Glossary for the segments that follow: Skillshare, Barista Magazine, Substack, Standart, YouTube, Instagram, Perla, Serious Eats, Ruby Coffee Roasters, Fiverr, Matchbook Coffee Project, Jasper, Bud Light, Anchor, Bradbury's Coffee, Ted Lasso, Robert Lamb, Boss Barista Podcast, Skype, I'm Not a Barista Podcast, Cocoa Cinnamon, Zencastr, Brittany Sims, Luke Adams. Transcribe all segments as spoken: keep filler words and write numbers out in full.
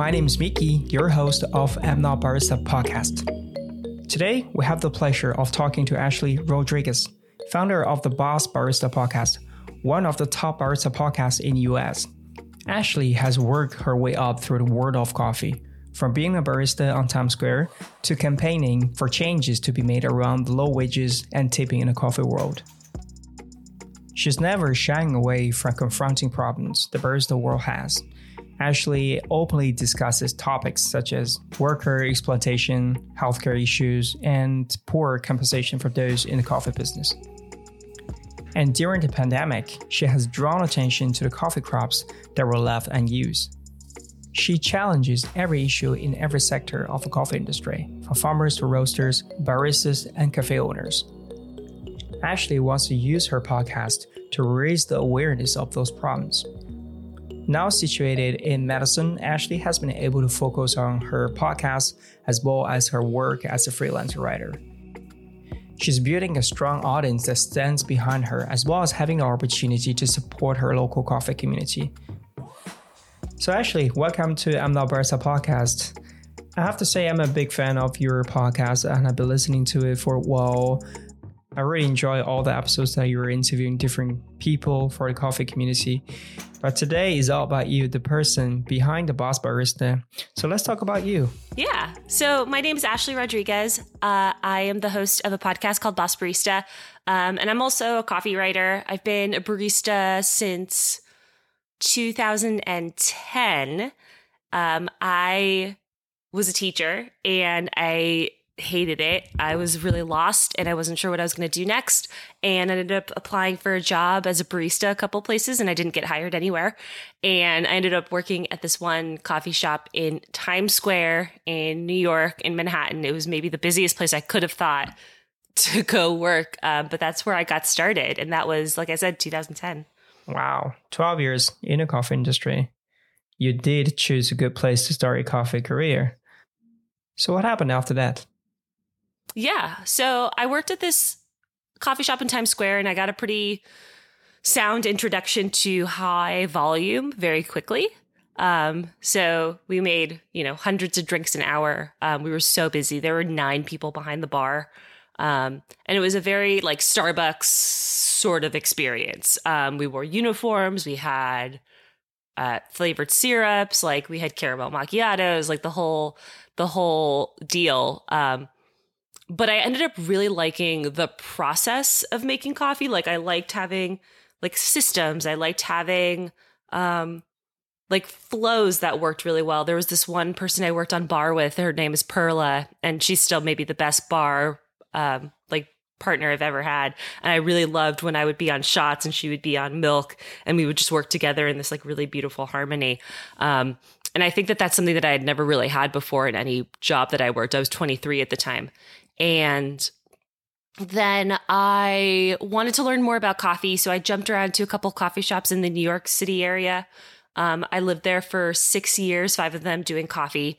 my name is Mickey, your host of I'm Not a Barista Podcast. Today, we have the pleasure of talking to Ashley Rodriguez, founder of the Boss Barista Podcast, one of the top barista podcasts in the U S. Ashley has worked her way up through the world of coffee, from being a barista on Times Square to campaigning for changes to be made around low wages and tipping in the coffee world. She's never shying away from confronting problems the barista world has. Ashley openly discusses topics such as worker exploitation, healthcare issues, and poor compensation for those in the coffee business. And during the pandemic, she has drawn attention to the coffee crops that were left unused. She challenges every issue in every sector of the coffee industry, from farmers to roasters, baristas, and cafe owners. Ashley wants to use her podcast to raise the awareness of those problems. Now situated in Madison, Ashley has been able to focus on her podcast as well as her work as a freelance writer. She's building a strong audience that stands behind her, as well as having the opportunity to support her local coffee community. So Ashley, welcome to I'm Not a Barista Podcast. I have to say I'm a big fan of your podcast and I've been listening to it for a while. I really enjoy all the episodes that you're interviewing different people for the coffee community. But today is all about you, the person behind the Boss Barista. So let's talk about you. Yeah. So my name is Ashley Rodriguez. Uh, I am the host of a podcast called Boss Barista. Um, and I'm also a coffee writer. I've been a barista since two thousand ten. Um, I was a teacher and I hated it. I was really lost and I wasn't sure what I was going to do next. And I ended up applying for a job as a barista a couple places and I didn't get hired anywhere. And I ended up working at this one coffee shop in Times Square in New York, in Manhattan. It was maybe the busiest place I could have thought to go work. Uh, but that's where I got started. And that was, like I said, two thousand ten. Wow. twelve years in the coffee industry. You did choose a good place to start your coffee career. So what happened after that? Yeah. So I worked at this coffee shop in Times Square and I got a pretty sound introduction to high volume very quickly. Um, so we made, you know, hundreds of drinks an hour. Um, we were so busy. There were nine people behind the bar. Um, and it was a very like Starbucks sort of experience. Um, we wore uniforms. We had uh, flavored syrups. Like we had caramel macchiatos, like the whole, the whole deal. Um, But I ended up really liking the process of making coffee. Like I liked having like systems. I liked having um, like flows that worked really well. There was this one person I worked on bar with. Her name is Perla, and she's still maybe the best bar um, like partner I've ever had. And I really loved when I would be on shots and she would be on milk, and we would just work together in this like really beautiful harmony. Um, and I think that that's something that I had never really had before in any job that I worked. I was twenty-three at the time. And then I wanted to learn more about coffee. So I jumped around to a couple coffee shops in the New York City area. Um, I lived there for six years, five of them doing coffee.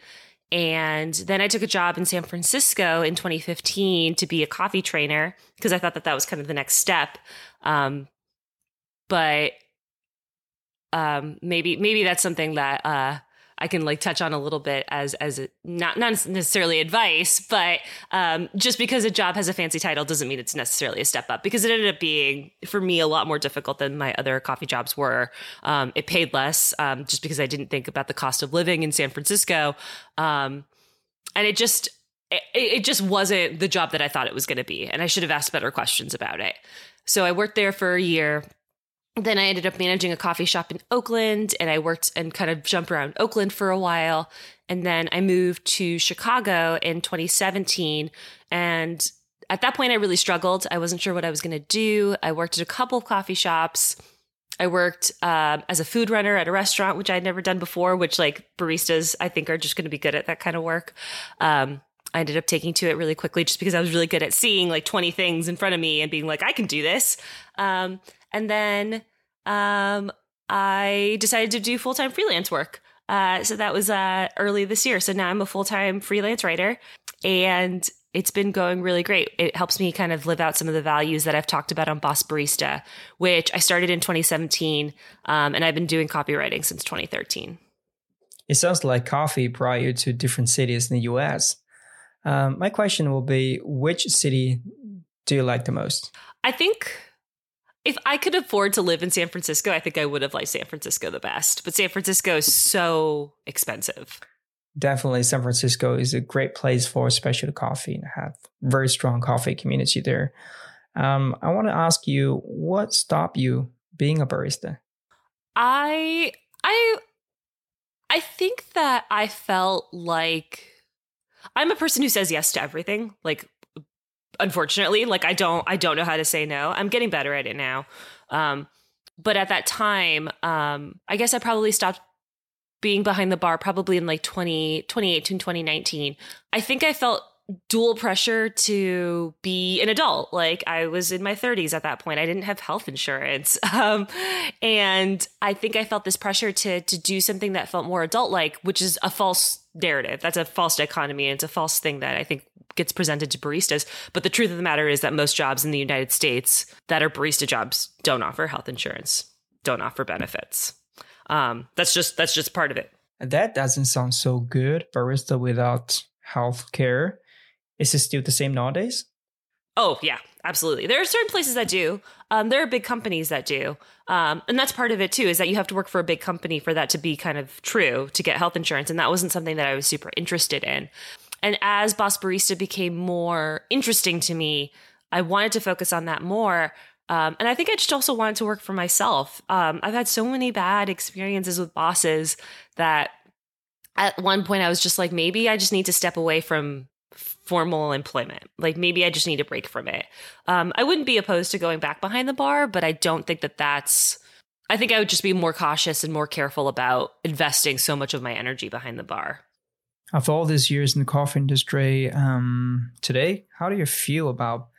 And then I took a job in San Francisco in twenty fifteen to be a coffee trainer because I thought that that was kind of the next step. Um, but um, maybe maybe that's something that uh, – I can like touch on a little bit as as a, not not necessarily advice, but um, just because a job has a fancy title doesn't mean it's necessarily a step up, because it ended up being for me a lot more difficult than my other coffee jobs were. Um, it paid less um, just because I didn't think about the cost of living in San Francisco, um, and it just it, it just wasn't the job that I thought it was going to be, and I should have asked better questions about it. So I worked there for a year. Then I ended up managing a coffee shop in Oakland, and I worked and kind of jumped around Oakland for a while. And then I moved to Chicago in twenty seventeen. And at that point, I really struggled. I wasn't sure what I was going to do. I worked at a couple of coffee shops. I worked um, as a food runner at a restaurant, which I'd never done before, which like baristas, I think, are just going to be good at that kind of work. Um, I ended up taking to it really quickly just because I was really good at seeing like twenty things in front of me and being like, I can do this. Um, and then um, I decided to do full-time freelance work. Uh, so that was uh, early this year. So now I'm a full-time freelance writer, and it's been going really great. It helps me kind of live out some of the values that I've talked about on Boss Barista, which I started in twenty seventeen, um, and I've been doing copywriting since twenty thirteen. it sounds like coffee brought you to different cities in the U S. Um, my question will be, which city do you like the most? I think if I could afford to live in San Francisco, I think I would have liked San Francisco the best. But San Francisco is so expensive. Definitely, San Francisco is a great place for specialty coffee and have very strong coffee community there. Um, I want to ask you, what stopped you being a barista? I I I think that I felt like I'm a person who says yes to everything. Like, unfortunately, like I don't I don't know how to say no. I'm getting better at it now. Um, but at that time, um, I guess I probably stopped being behind the bar probably in like twenty eighteen, twenty nineteen. I think I felt dual pressure to be an adult. Like, I was in my thirties at that point. I didn't have health insurance. Um, and I think I felt this pressure to to do something that felt more adult-like, which is a false narrative. That's a false dichotomy. And it's a false thing that I think gets presented to baristas. But the truth of the matter is that most jobs in the United States that are barista jobs don't offer health insurance, don't offer benefits. Um, that's just, that's just part of it. That doesn't sound so good. Barista without health care. Is it still the same nowadays? Oh, yeah, absolutely. There are certain places that do. Um, there are big companies that do. Um, and that's part of it, too, is that you have to work for a big company for that to be kind of true, to get health insurance. And that wasn't something that I was super interested in. And as Boss Barista became more interesting to me, I wanted to focus on that more. Um, and I think I just also wanted to work for myself. Um, I've had so many bad experiences with bosses that at one point I was just like, maybe I just need to step away from formal employment. Like, maybe I just need a break from it. Um, I wouldn't be opposed to going back behind the bar, but I don't think that that's, I think I would just be more cautious and more careful about investing so much of my energy behind the bar. After all these years in the coffee industry, um, today, how do you feel about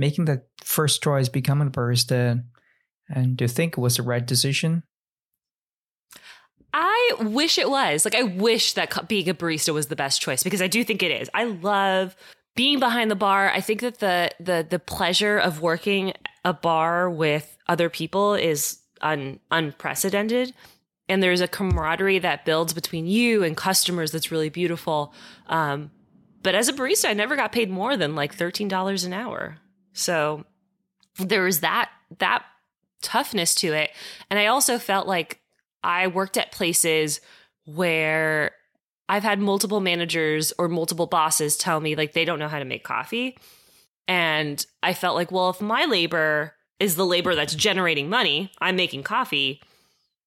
making that first choice, becoming a barista? And do you think it was the right decision? I wish it was. Like, I wish that being a barista was the best choice, because I do think it is. I love being behind the bar. I think that the the the pleasure of working a bar with other people is un, unprecedented. And there's a camaraderie that builds between you and customers that's really beautiful. Um, but as a barista, I never got paid more than like thirteen dollars an hour. So there was that that toughness to it. And I also felt like I worked at places where I've had multiple managers or multiple bosses tell me like they don't know how to make coffee. And I felt like, well, if my labor is the labor that's generating money, I'm making coffee,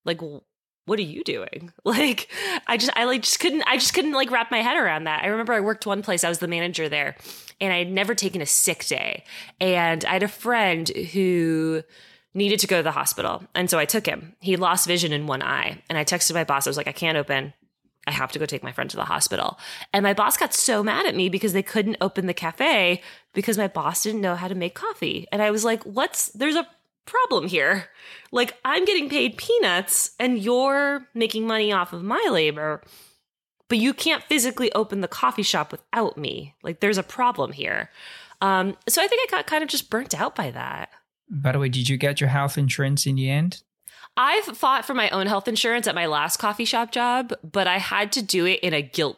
like, what are you doing? Like, I just, I like just couldn't, I just couldn't like wrap my head around that. I remember I worked one place, I was the manager there, and I had never taken a sick day. And I had a friend who needed to go to the hospital. And so I took him. He lost vision in one eye. And I texted my boss. I was like, I can't open. I have to go take my friend to the hospital. And my boss got so mad at me because they couldn't open the cafe because my boss didn't know how to make coffee. And I was like, what's, there's a problem here. Like, I'm getting paid peanuts and you're making money off of my labor, but you can't physically open the coffee shop without me. Like, there's a problem here. Um, so I think I got kind of just burnt out by that. By the way, did you get your health insurance in the end? I've fought for my own health insurance at my last coffee shop job, but I had to do it in a guilt.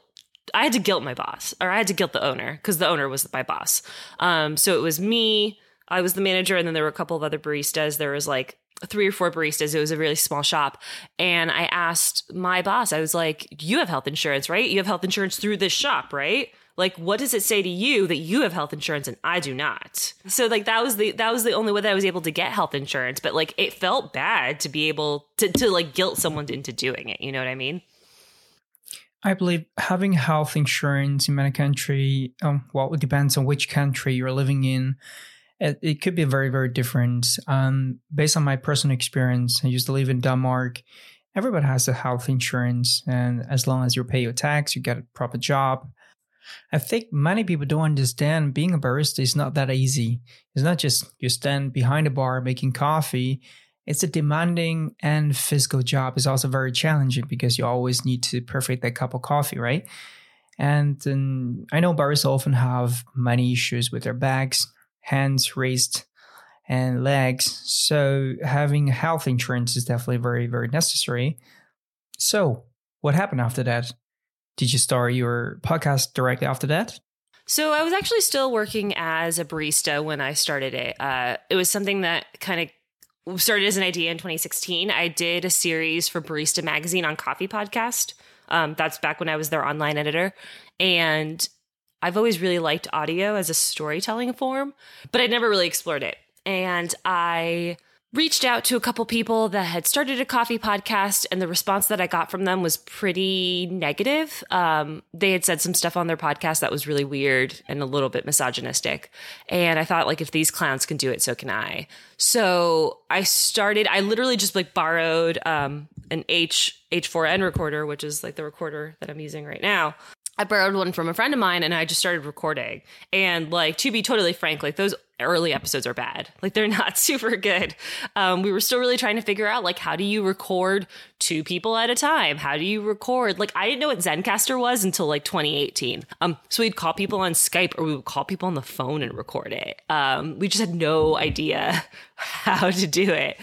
I had to guilt my boss, or I had to guilt the owner, because the owner was my boss. Um, so it was me. I was the manager, and then there were a couple of other baristas. There was like three or four baristas. It was a really small shop. And I asked my boss, I was like, you have health insurance, right? You have health insurance through this shop, right? Like, what does it say to you that you have health insurance and I do not? So like, that was the, that was the only way that I was able to get health insurance. But like, it felt bad to be able to, to like guilt someone into doing it. You know what I mean? I believe having health insurance in many countries, um, well, it depends on which country you're living in. It, it could be very, very different. Um, based on my personal experience, I used to live in Denmark. Everybody has a health insurance. And as long as you pay your tax, you get a proper job. I think many people don't understand being a barista is not that easy. It's not just you stand behind a bar making coffee. It's a demanding and physical job. It's also very challenging because you always need to perfect that cup of coffee, right? And, and I know baristas often have many issues with their backs, hands, wrists, and legs. So having health insurance is definitely very, very necessary. So what happened after that? Did you start your podcast directly after that? So I was actually still working as a barista when I started it. Uh, it was something that kind of started as an idea in twenty sixteen. I did a series for Barista Magazine on Coffee Podcast. Um, that's back when I was their online editor. And I've always really liked audio as a storytelling form, but I'd never really explored it. And I reached out to a couple people that had started a coffee podcast, and the response that I got from them was pretty negative. Um, they had said some stuff on their podcast that was really weird and a little bit misogynistic. And I thought, like, if these clowns can do it, so can I. So I started, I literally just like borrowed um, an H H four N recorder, which is like the recorder that I'm using right now. I borrowed one from a friend of mine, and I just started recording. And like, to be totally frank, like those early episodes are bad. Like, they're not super good. Um, we were still really trying to figure out, like, how do you record two people at a time? How do you record? Like, I didn't know what Zencastr was until like twenty eighteen. Um, so we'd call people on Skype, or we would call people on the phone and record it. Um, we just had no idea how to do it.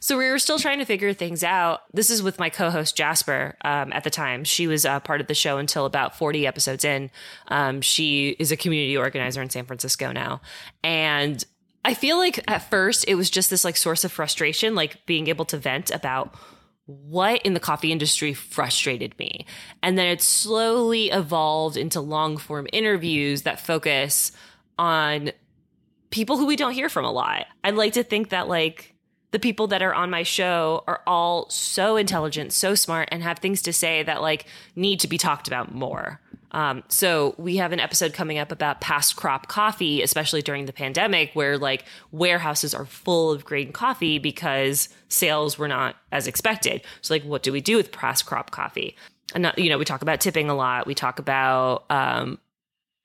So we were still trying to figure things out. This is with my co-host Jasper um, at the time. She was uh, part of the show until about forty episodes in. Um, she is a community organizer in San Francisco now. And And I feel like at first it was just this like source of frustration, like being able to vent about what in the coffee industry frustrated me. And then it slowly evolved into long form interviews that focus on people who we don't hear from a lot. I like to think that like the people that are on my show are all so intelligent, so smart, and have things to say that like need to be talked about more. Um, so we have an episode coming up about past crop coffee, especially during the pandemic, where like warehouses are full of green coffee because sales were not as expected. So like, what do we do with past crop coffee? And not, you know, we talk about tipping a lot. We talk about, um,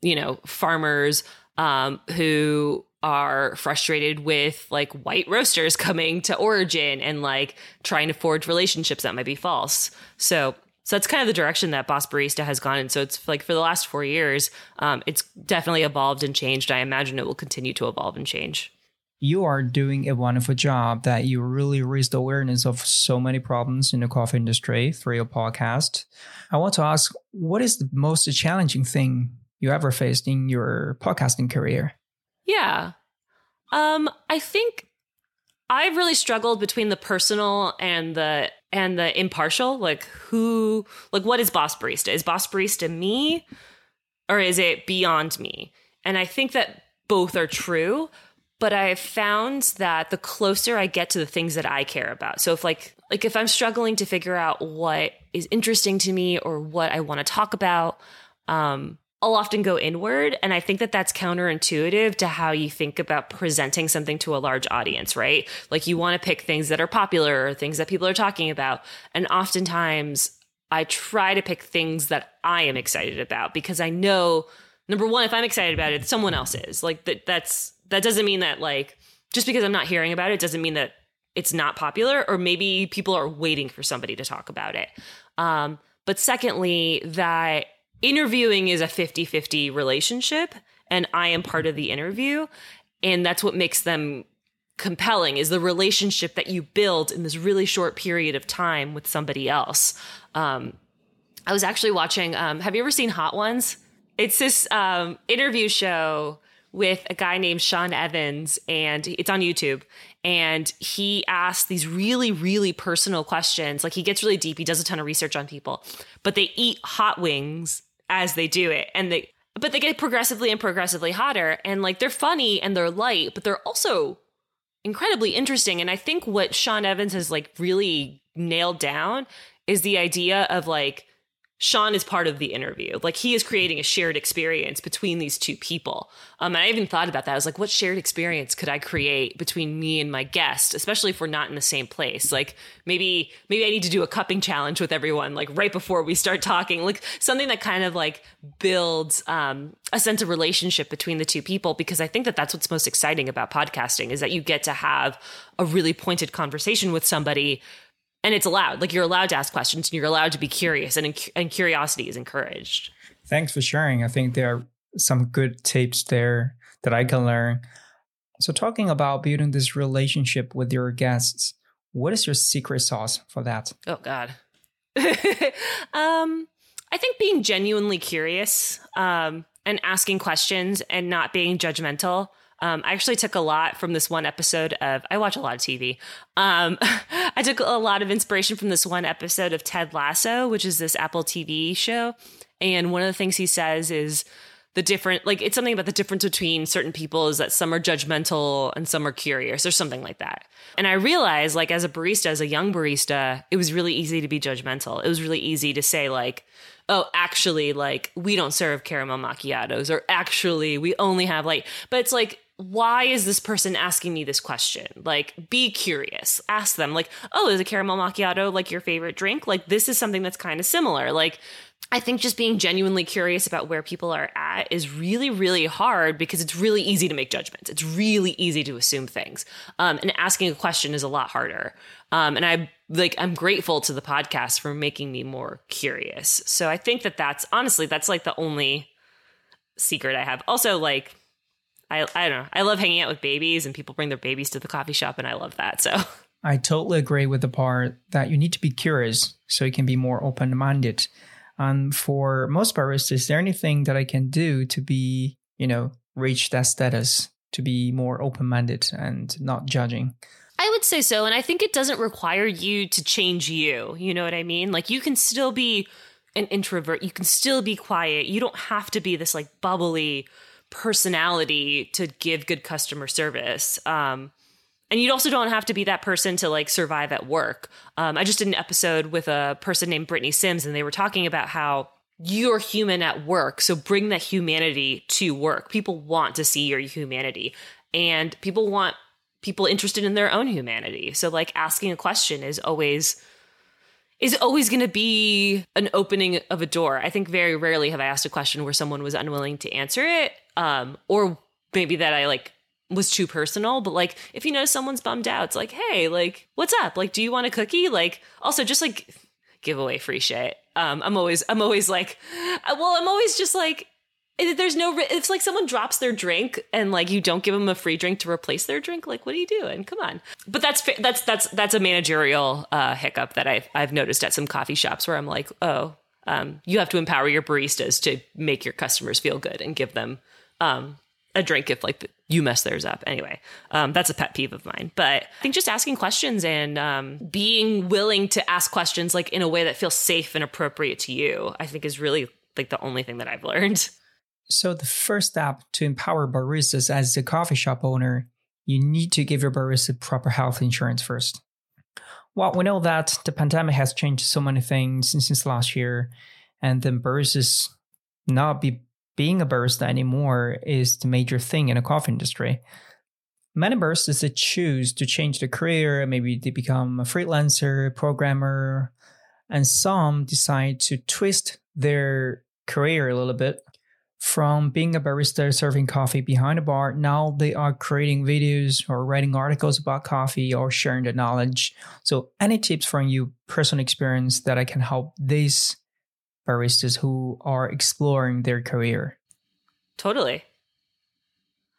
you know, farmers um, who are frustrated with like white roasters coming to origin and like trying to forge relationships that might be false. So So that's kind of the direction that Boss Barista has gone in. So it's like for the last four years, um, it's definitely evolved and changed. I imagine it will continue to evolve and change. You are doing a wonderful job that you really raised awareness of so many problems in the coffee industry through your podcast. I want to ask, what is the most challenging thing you ever faced in your podcasting career? Yeah, um, I think I've really struggled between the personal and the and the impartial. Like, who, like, what is Boss Barista? Is Boss Barista me, or is it beyond me? And I think that both are true, but I have found that the closer I get to the things that I care about. So if like, like if I'm struggling to figure out what is interesting to me or what I want to talk about, um, I'll often go inward. And I think that that's counterintuitive to how you think about presenting something to a large audience, right? Like, you want to pick things that are popular or things that people are talking about. And oftentimes I try to pick things that I am excited about, because I know, number one, if I'm excited about it, someone else is. Like, that, that's, that doesn't mean that like, just because I'm not hearing about it doesn't mean that it's not popular, or maybe people are waiting for somebody to talk about it. Um, but secondly, that interviewing is a fifty-fifty relationship, and I am part of the interview. And that's what makes them compelling, is the relationship that you build in this really short period of time with somebody else. Um, I was actually watching, um, have you ever seen Hot Ones? It's this um, interview show with a guy named Sean Evans, and it's on YouTube. And he asks these really, really personal questions. Like, he gets really deep. He does a ton of research on people, but they eat hot wings as they do it. And they, but they get progressively and progressively hotter, and like, they're funny and they're light, but they're also incredibly interesting. And I think what Sean Evans has like really nailed down is the idea of like, Sean is part of the interview. Like, he is creating a shared experience between these two people. Um, and I even thought about that. I was like, what shared experience could I create between me and my guest, especially if we're not in the same place? Like, maybe, maybe I need to do a cupping challenge with everyone, like right before we start talking, like something that kind of like builds um, a sense of relationship between the two people. Because I think that that's what's most exciting about podcasting, is that you get to have a really pointed conversation with somebody. And it's allowed, like, you're allowed to ask questions, and you're allowed to be curious, and, and curiosity is encouraged. Thanks for sharing. I think there are some good tips there that I can learn. So, talking about building this relationship with your guests, what is your secret sauce for that? Oh, God. um, I think being genuinely curious um, and asking questions and not being judgmental. Um, I actually took a lot from this one episode of, I watch a lot of T V. Um, I took a lot of inspiration from this one episode of Ted Lasso, which is this Apple T V show. And one of the things he says is the different, like it's something about the difference between certain people is that some are judgmental and some are curious or something like that. And I realized like as a barista, as a young barista, it was really easy to be judgmental. It was really easy to say like, oh, actually, like we don't serve caramel macchiatos, or actually we only have like, but it's like, why is this person asking me this question? Like, be curious, ask them like, oh, is a caramel macchiato like your favorite drink? Like, this is something that's kind of similar. Like, I think just being genuinely curious about where people are at is really, really hard because it's really easy to make judgments. It's really easy to assume things. Um, and asking a question is a lot harder. Um, and I like, I'm grateful to the podcast for making me more curious. So I think that that's honestly, that's like the only secret I have. Also, like, I, I don't know. I love hanging out with babies and people bring their babies to the coffee shop and I love that. So I totally agree with the part that you need to be curious so you can be more open-minded. And for most baristas, is there anything that I can do to be, you know, reach that status, to be more open-minded and not judging? I would say so. And I think it doesn't require you to change you. You know what I mean? Like you can still be an introvert. You can still be quiet. You don't have to be this like bubbly personality to give good customer service. Um, and you also don't have to be that person to like survive at work. Um, I just did an episode with a person named Brittany Sims and they were talking about how you're human at work. So bring that humanity to work. People want to see your humanity and people want people interested in their own humanity. So like asking a question is always is always going to be an opening of a door. I think very rarely have I asked a question where someone was unwilling to answer it, um, or maybe that I like was too personal. But like, if you know someone's bummed out, it's like, hey, like, what's up? Like, do you want a cookie? Like, also just like give away free shit. Um, I'm always, I'm always like, well, I'm always just like, there's no, it's like someone drops their drink and like, you don't give them a free drink to replace their drink. Like, what are you doing? Come on. But that's, that's, that's, that's a managerial uh, hiccup that I've, I've noticed at some coffee shops where I'm like, oh, um, you have to empower your baristas to make your customers feel good and give them um, a drink if like you mess theirs up. Anyway, um, that's a pet peeve of mine. But I think just asking questions and um, being willing to ask questions like in a way that feels safe and appropriate to you, I think is really like the only thing that I've learned. So the first step to empower baristas as a coffee shop owner, you need to give your barista proper health insurance first. Well, we know that the pandemic has changed so many things since last year, and then baristas not be being a barista anymore is the major thing in the coffee industry. Many baristas that choose to change their career, maybe they become a freelancer, programmer, and some decide to twist their career a little bit. From being a barista serving coffee behind a bar, now they are creating videos or writing articles about coffee or sharing their knowledge. So any tips from you, personal experience, that I can help these baristas who are exploring their career? Totally.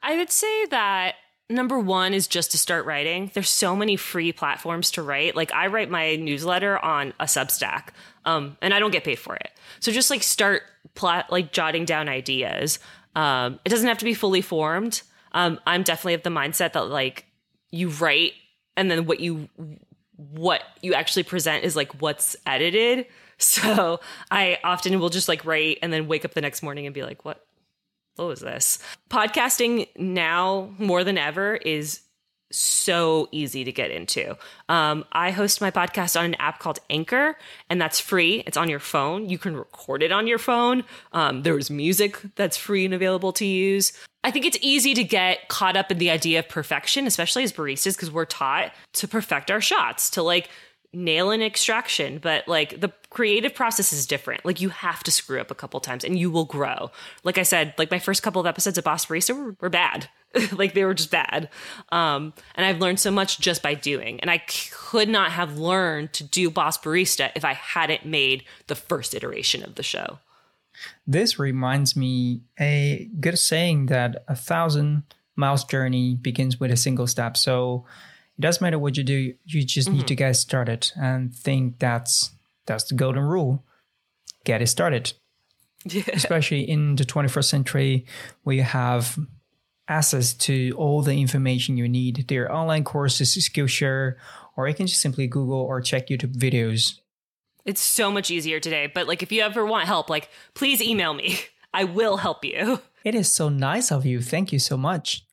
I would say that number one is just to start writing. There's so many free platforms to write. Like I write my newsletter on a Substack, um, and I don't get paid for it. So just like start plot, like jotting down ideas. Um, it doesn't have to be fully formed. Um, I'm definitely of the mindset that like you write and then what you what you actually present is like what's edited. So I often will just like write and then wake up the next morning and be like, what? What was this? Podcasting now more than ever is so easy to get into. Um, I host my podcast on an app called Anchor, and that's free. It's on your phone. You can record it on your phone. Um, there's music that's free and available to use. I think it's easy to get caught up in the idea of perfection, especially as baristas, because we're taught to perfect our shots, to like nail an extraction, but like the creative process is different. Like you have to screw up a couple times and you will grow. Like I said, like my first couple of episodes of Boss Barista were, were bad. Like they were just bad. Um, and I've learned so much just by doing. And I could not have learned to do Boss Barista if I hadn't made the first iteration of the show. This reminds me a good saying that a thousand miles journey begins with a single step. So it doesn't matter what you do. You just mm-hmm. need to get started and think that's That's the golden rule. Get it started. Yeah. Especially in the twenty-first century, where you have access to all the information you need. There are online courses, Skillshare, or you can just simply Google or check YouTube videos. It's so much easier today. But like, if you ever want help, like, please email me. I will help you. It is so nice of you. Thank you so much.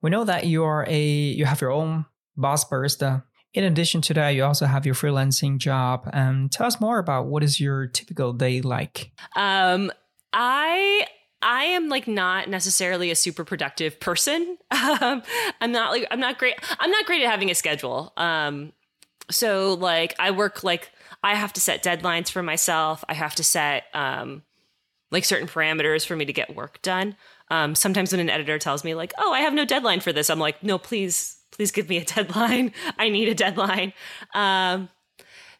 We know that you are a you have your own boss barista. In addition to that, you also have your freelancing job. Um, tell us more about what is your typical day like? Um, I I am like not necessarily a super productive person. Um, I'm not like I'm not great. I'm not great at having a schedule. Um, so like I work like I have to set deadlines for myself. I have to set um, like certain parameters for me to get work done. Um, sometimes when an editor tells me like, oh, I have no deadline for this, I'm like, no, please. Please give me a deadline. I need a deadline. Um,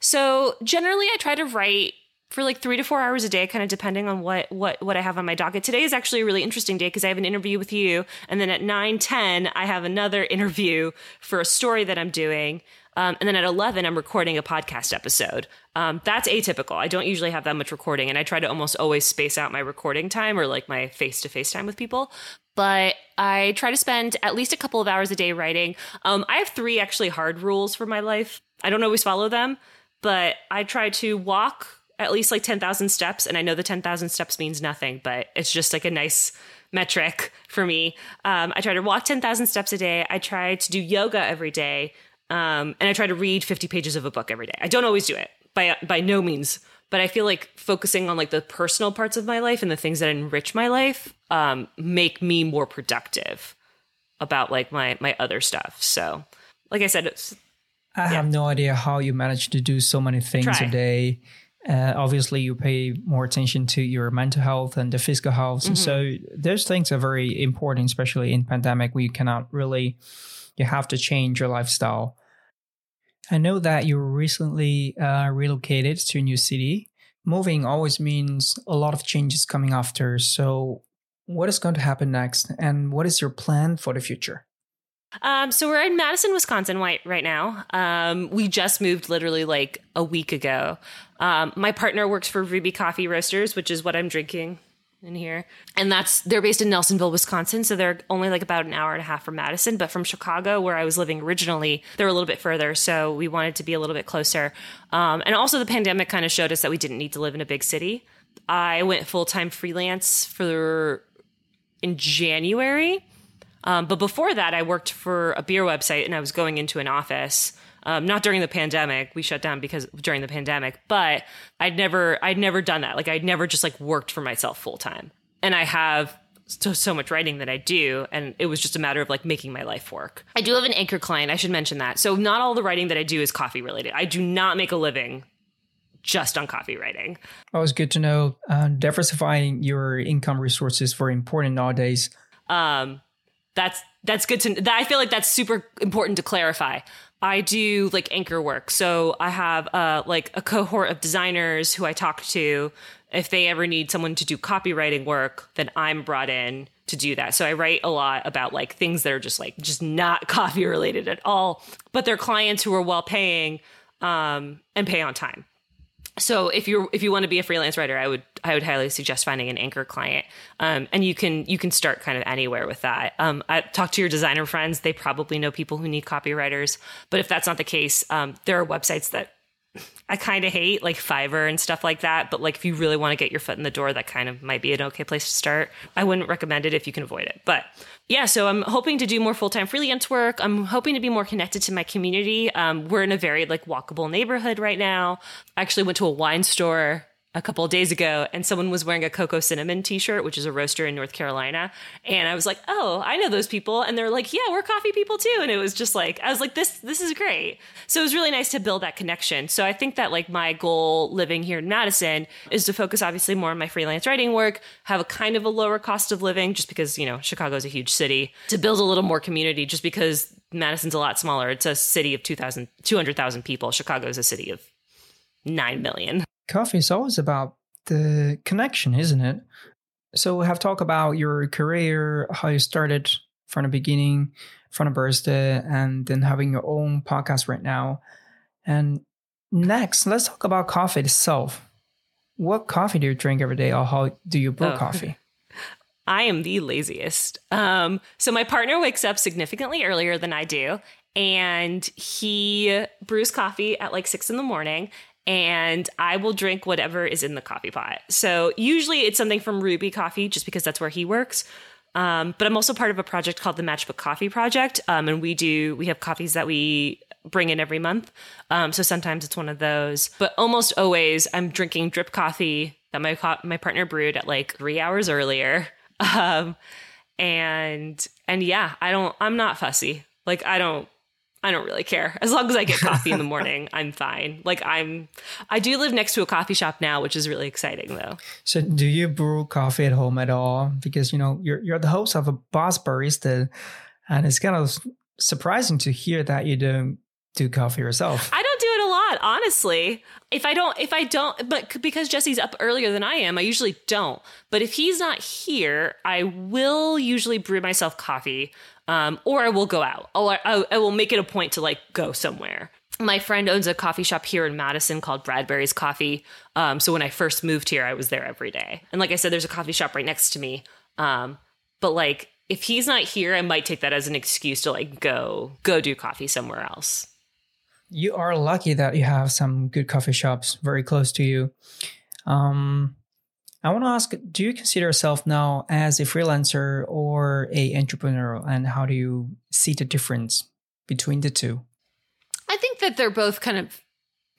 so generally I try to write for like three to four hours a day, kind of depending on what, what, what I have on my docket. Today is actually a really interesting day because I have an interview with you. And then at nine ten, I have another interview for a story that I'm doing. Um, and then at eleven, I'm recording a podcast episode. Um, that's atypical. I don't usually have that much recording. And I try to almost always space out my recording time or like my face-to-face time with people. But I try to spend at least a couple of hours a day writing. Um, I have three actually hard rules for my life. I don't always follow them, but I try to walk at least like ten thousand steps. And I know the ten thousand steps means nothing, but it's just like a nice metric for me. Um, I try to walk ten thousand steps a day. I try to do yoga every day. Um, and I try to read fifty pages of a book every day. I don't always do it by by no means, but I feel like focusing on like the personal parts of my life and the things that enrich my life um, make me more productive about like my my other stuff. So, like I said, it's, I yeah. have no idea how you manage to do so many things try. a day. Uh, obviously, you pay more attention to your mental health and the physical health. Mm-hmm. So those things are very important, especially in pandemic where you cannot really, you have to change your lifestyle. I know that you recently uh, relocated to a new city. Moving always means a lot of changes coming after. So what is going to happen next? And what is your plan for the future? Um, so we're in Madison, Wisconsin right now. Um, we just moved literally like a week ago. Um, my partner works for Ruby Coffee Roasters, which is what I'm drinking in here. And that's, they're based in Nelsonville, Wisconsin. So they're only like about an hour and a half from Madison, but from Chicago, where I was living originally, they're a little bit further. So we wanted to be a little bit closer. Um, and also the pandemic kind of showed us that we didn't need to live in a big city. I went full-time freelance for in January. Um, but before that, I worked for a beer website and I was going into an office. Um, not during the pandemic. We shut down because during the pandemic, but I'd never, I'd never done that. Like I'd never just like worked for myself full time. And I have so, so much writing that I do. And it was just a matter of like making my life work. I do have an Anchor client. I should mention that. So not all the writing that I do is coffee related. I do not make a living just on coffee writing. Always good to know. Uh, diversifying your income resources for important nowadays. Um, that's, that's good to, that, I feel like that's super important to clarify. I do like anchor work. So I have uh, like a cohort of designers who I talk to. If they ever need someone to do copywriting work, then I'm brought in to do that. So I write a lot about like things that are just like just not coffee related at all. But they're clients who are well paying um, and pay on time. So if you're if you want to be a freelance writer, I would I would highly suggest finding an anchor client. Um, and you can you can start kind of anywhere with that. Um, I talk to your designer friends. They probably know people who need copywriters. But if that's not the case, um, there are websites that I kind of hate, like Fiverr and stuff like that. But like if you really want to get your foot in the door, that kind of might be an okay place to start. I wouldn't recommend it if you can avoid it. But yeah, so I'm hoping to do more full-time freelance work. I'm hoping to be more connected to my community. Um, we're in a very like walkable neighborhood right now. I actually went to a wine store a couple of days ago and someone was wearing a Cocoa Cinnamon t-shirt, which is a roaster in North Carolina. And I was like, oh, I know those people. And they're like, yeah, we're coffee people too. And it was just like, I was like, this, this is great. So it was really nice to build that connection. So I think that like my goal living here in Madison is to focus obviously more on my freelance writing work, have a kind of a lower cost of living just because, you know, Chicago is a huge city, to build a little more community just because Madison's a lot smaller. It's a city of two hundred thousand people. Chicago is a city of nine million. Coffee is always about the connection, isn't it? So we have talked about your career, how you started from the beginning, from a barista, and then having your own podcast right now. And Next, let's talk about coffee itself. What coffee do you drink every day, or how do you brew oh. coffee? I am the laziest. Um, so my partner wakes up significantly earlier than I do, and he brews coffee at like six in the morning, and I will drink whatever is in the coffee pot. So usually it's something from Ruby Coffee, just because that's where he works. Um, but I'm also part of a project called the Matchbook Coffee Project. Um, and we do, we have coffees that we bring in every month. Um, so sometimes it's one of those, but almost always I'm drinking drip coffee that my, co- my partner brewed at like three hours earlier. Um, and, and yeah, I don't, I'm not fussy. Like I don't, I don't really care. As long as I get coffee in the morning, I'm fine. Like I'm, I do live next to a coffee shop now, which is really exciting though. So do you brew coffee at home at all? Because, you know, you're, you're the host of a Boss Barista, and it's kind of surprising to hear that you don't do coffee yourself. I don't do it a lot, honestly. If I don't, if I don't, but because Jesse's up earlier than I am, I usually don't. But if he's not here, I will usually brew myself coffee. Um, or I will go out. Or I, I will make it a point to like go somewhere. My friend owns a coffee shop here in Madison called Bradbury's Coffee. Um, so when I first moved here, I was there every day. And like I said, there's a coffee shop right next to me. Um, but like if he's not here, I might take that as an excuse to like go go do coffee somewhere else. You are lucky that you have some good coffee shops very close to you. Um, I want to ask, do you consider yourself now as a freelancer or a entrepreneur, and how do you see the difference between the two? I think that they're both kind of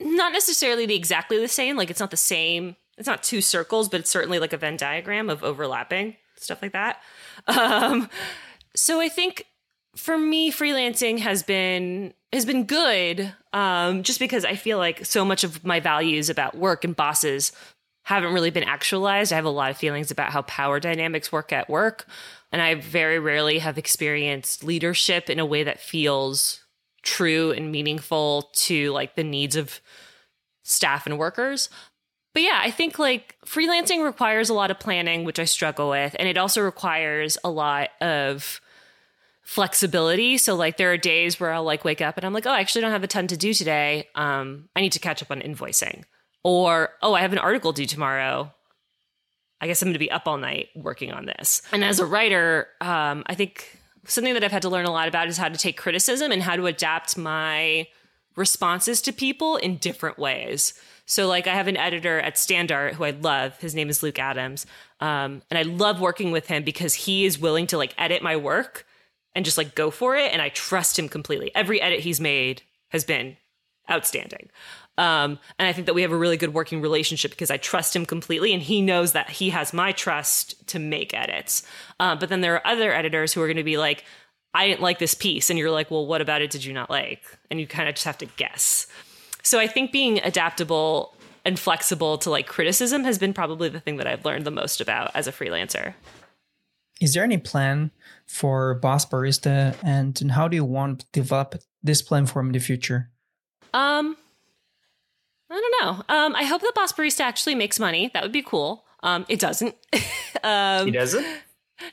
not necessarily the exactly the same. Like it's not the same. It's not two circles, but it's certainly like a Venn diagram of overlapping stuff like that. Um, so I think for me, freelancing has been has been good um, just because I feel like so much of my values about work and bosses haven't really been actualized. I have a lot of feelings about how power dynamics work at work, and I very rarely have experienced leadership in a way that feels true and meaningful to like the needs of staff and workers. But yeah, I think like freelancing requires a lot of planning, which I struggle with, and it also requires a lot of flexibility. So like there are days where I'll like wake up and I'm like, oh, I actually don't have a ton to do today. Um, I need to catch up on invoicing. Or, oh, I have an article due tomorrow. I guess I'm going to be up all night working on this. And as a writer, um, I think something that I've had to learn a lot about is how to take criticism and how to adapt my responses to people in different ways. So like I have an editor at Standart who I love. His name is Luke Adams. Um, and I love working with him because he is willing to like edit my work and just like go for it. And I trust him completely. Every edit he's made has been outstanding. Um, and I think that we have a really good working relationship because I trust him completely, and he knows that he has my trust to make edits. Uh, but then there are other editors who are going to be like, I didn't like this piece. And you're like, well, what about it did you not like? And you kind of just have to guess. So I think being adaptable and flexible to like criticism has been probably the thing that I've learned the most about as a freelancer. Is there any plan for Boss Barista, and how do you want to develop this plan for in the future? Um... I don't know. Um, I hope that Boss Barista actually makes money. That would be cool. Um, it doesn't. um, he doesn't?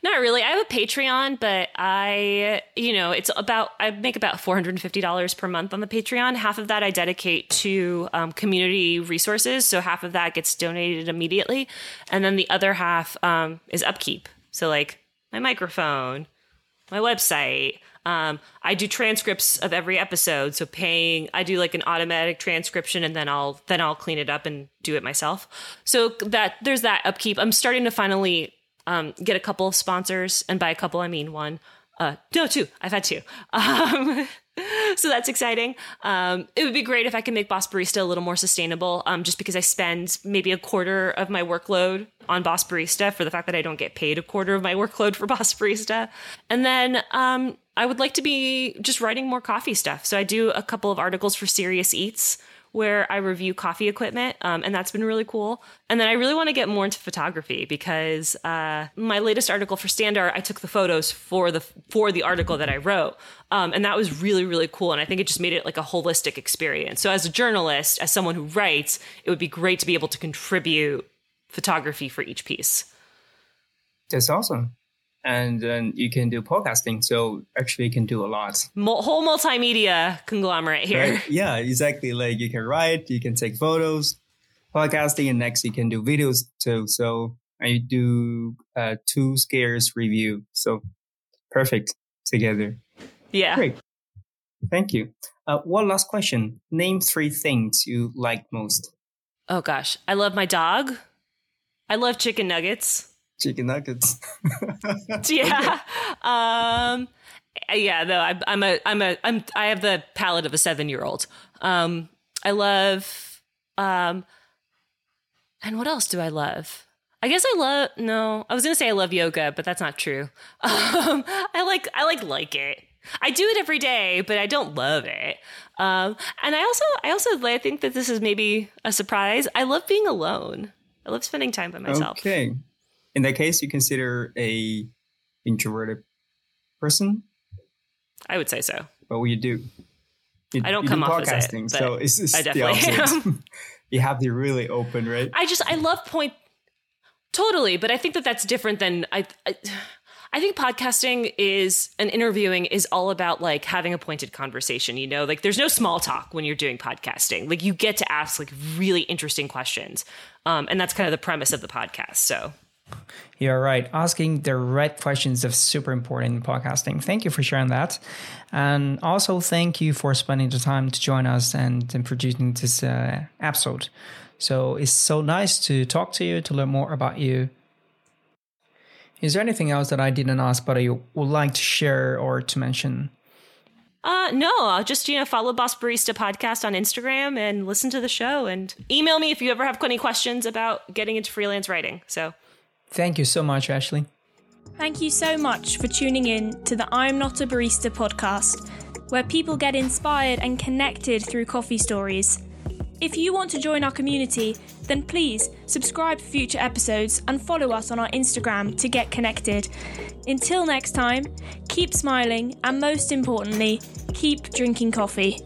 Not really. I have a Patreon, but I, you know, it's about, I make about four hundred fifty dollars per month on the Patreon. Half of that I dedicate to um, community resources. So half of that gets donated immediately. And then the other half um, is upkeep. So like my microphone, my website. Um, I do transcripts of every episode. So paying, I do like an automatic transcription, and then I'll, then I'll clean it up and do it myself. So that there's that upkeep. I'm starting to finally, um, get a couple of sponsors, and by a couple, I mean one, uh, no, two, I've had two. Um, so that's exciting. Um, it would be great if I could make Boss Barista a little more sustainable. Um, just because I spend maybe a quarter of my workload on Boss Barista, for the fact that I don't get paid a quarter of my workload for Boss Barista. And then, um, I would like to be just writing more coffee stuff. So I do a couple of articles for Serious Eats where I review coffee equipment, um, and that's been really cool. And then I really want to get more into photography because uh, my latest article for Standart, I took the photos for the for the article that I wrote, um, and that was really, really cool. And I think it just made it like a holistic experience. So as a journalist, as someone who writes, it would be great to be able to contribute photography for each piece. That's awesome. and then you can do podcasting. So actually you can do a lot. Mo- whole multimedia conglomerate here. Right? Yeah, exactly. Like you can write, you can take photos, podcasting, and next you can do videos too. So I do uh, two scares review. So perfect together. Yeah. Great. Thank you. Uh, one last question. Name three things you like most. Oh, gosh. I love my dog. I love chicken nuggets. Chicken nuggets. Yeah. Um, yeah, though I, I'm a I'm a I'm I have the palate of a seven year old. Um, I love. Um, and what else do I love? I guess I love. No, I was going to say I love yoga, but that's not true. Um, I like I like like it. I do it every day, but I don't love it. Um, and I also, I also, I think that this is maybe a surprise. I love being alone. I love spending time by myself. Okay. In that case, you consider a introverted person? I would say so. But well, you do. You, I don't come do off as it, so it's, it's I definitely the am. You have to be really open, right? I just, I love point. Totally. But I think that that's different than I... I I think podcasting is and interviewing is all about like having a pointed conversation, you know, like there's no small talk when you're doing podcasting, like you get to ask like really interesting questions. Um, and that's kind of the premise of the podcast. So you're right. Asking the right questions is super important in podcasting. Thank you for sharing that. And also thank you for spending the time to join us and, and producing this uh, episode. So it's so nice to talk to you, to learn more about you. Is there anything else that I didn't ask, but you would like to share or to mention? Uh, no, I'll just, you know, follow Boss Barista Podcast on Instagram and listen to the show and email me if you ever have any questions about getting into freelance writing. So thank you so much, Ashley. Thank you so much for tuning in to the I'm Not a Barista podcast, where people get inspired and connected through coffee stories. If you want to join our community, then please subscribe for future episodes and follow us on our Instagram to get connected. Until next time, keep smiling and most importantly, keep drinking coffee.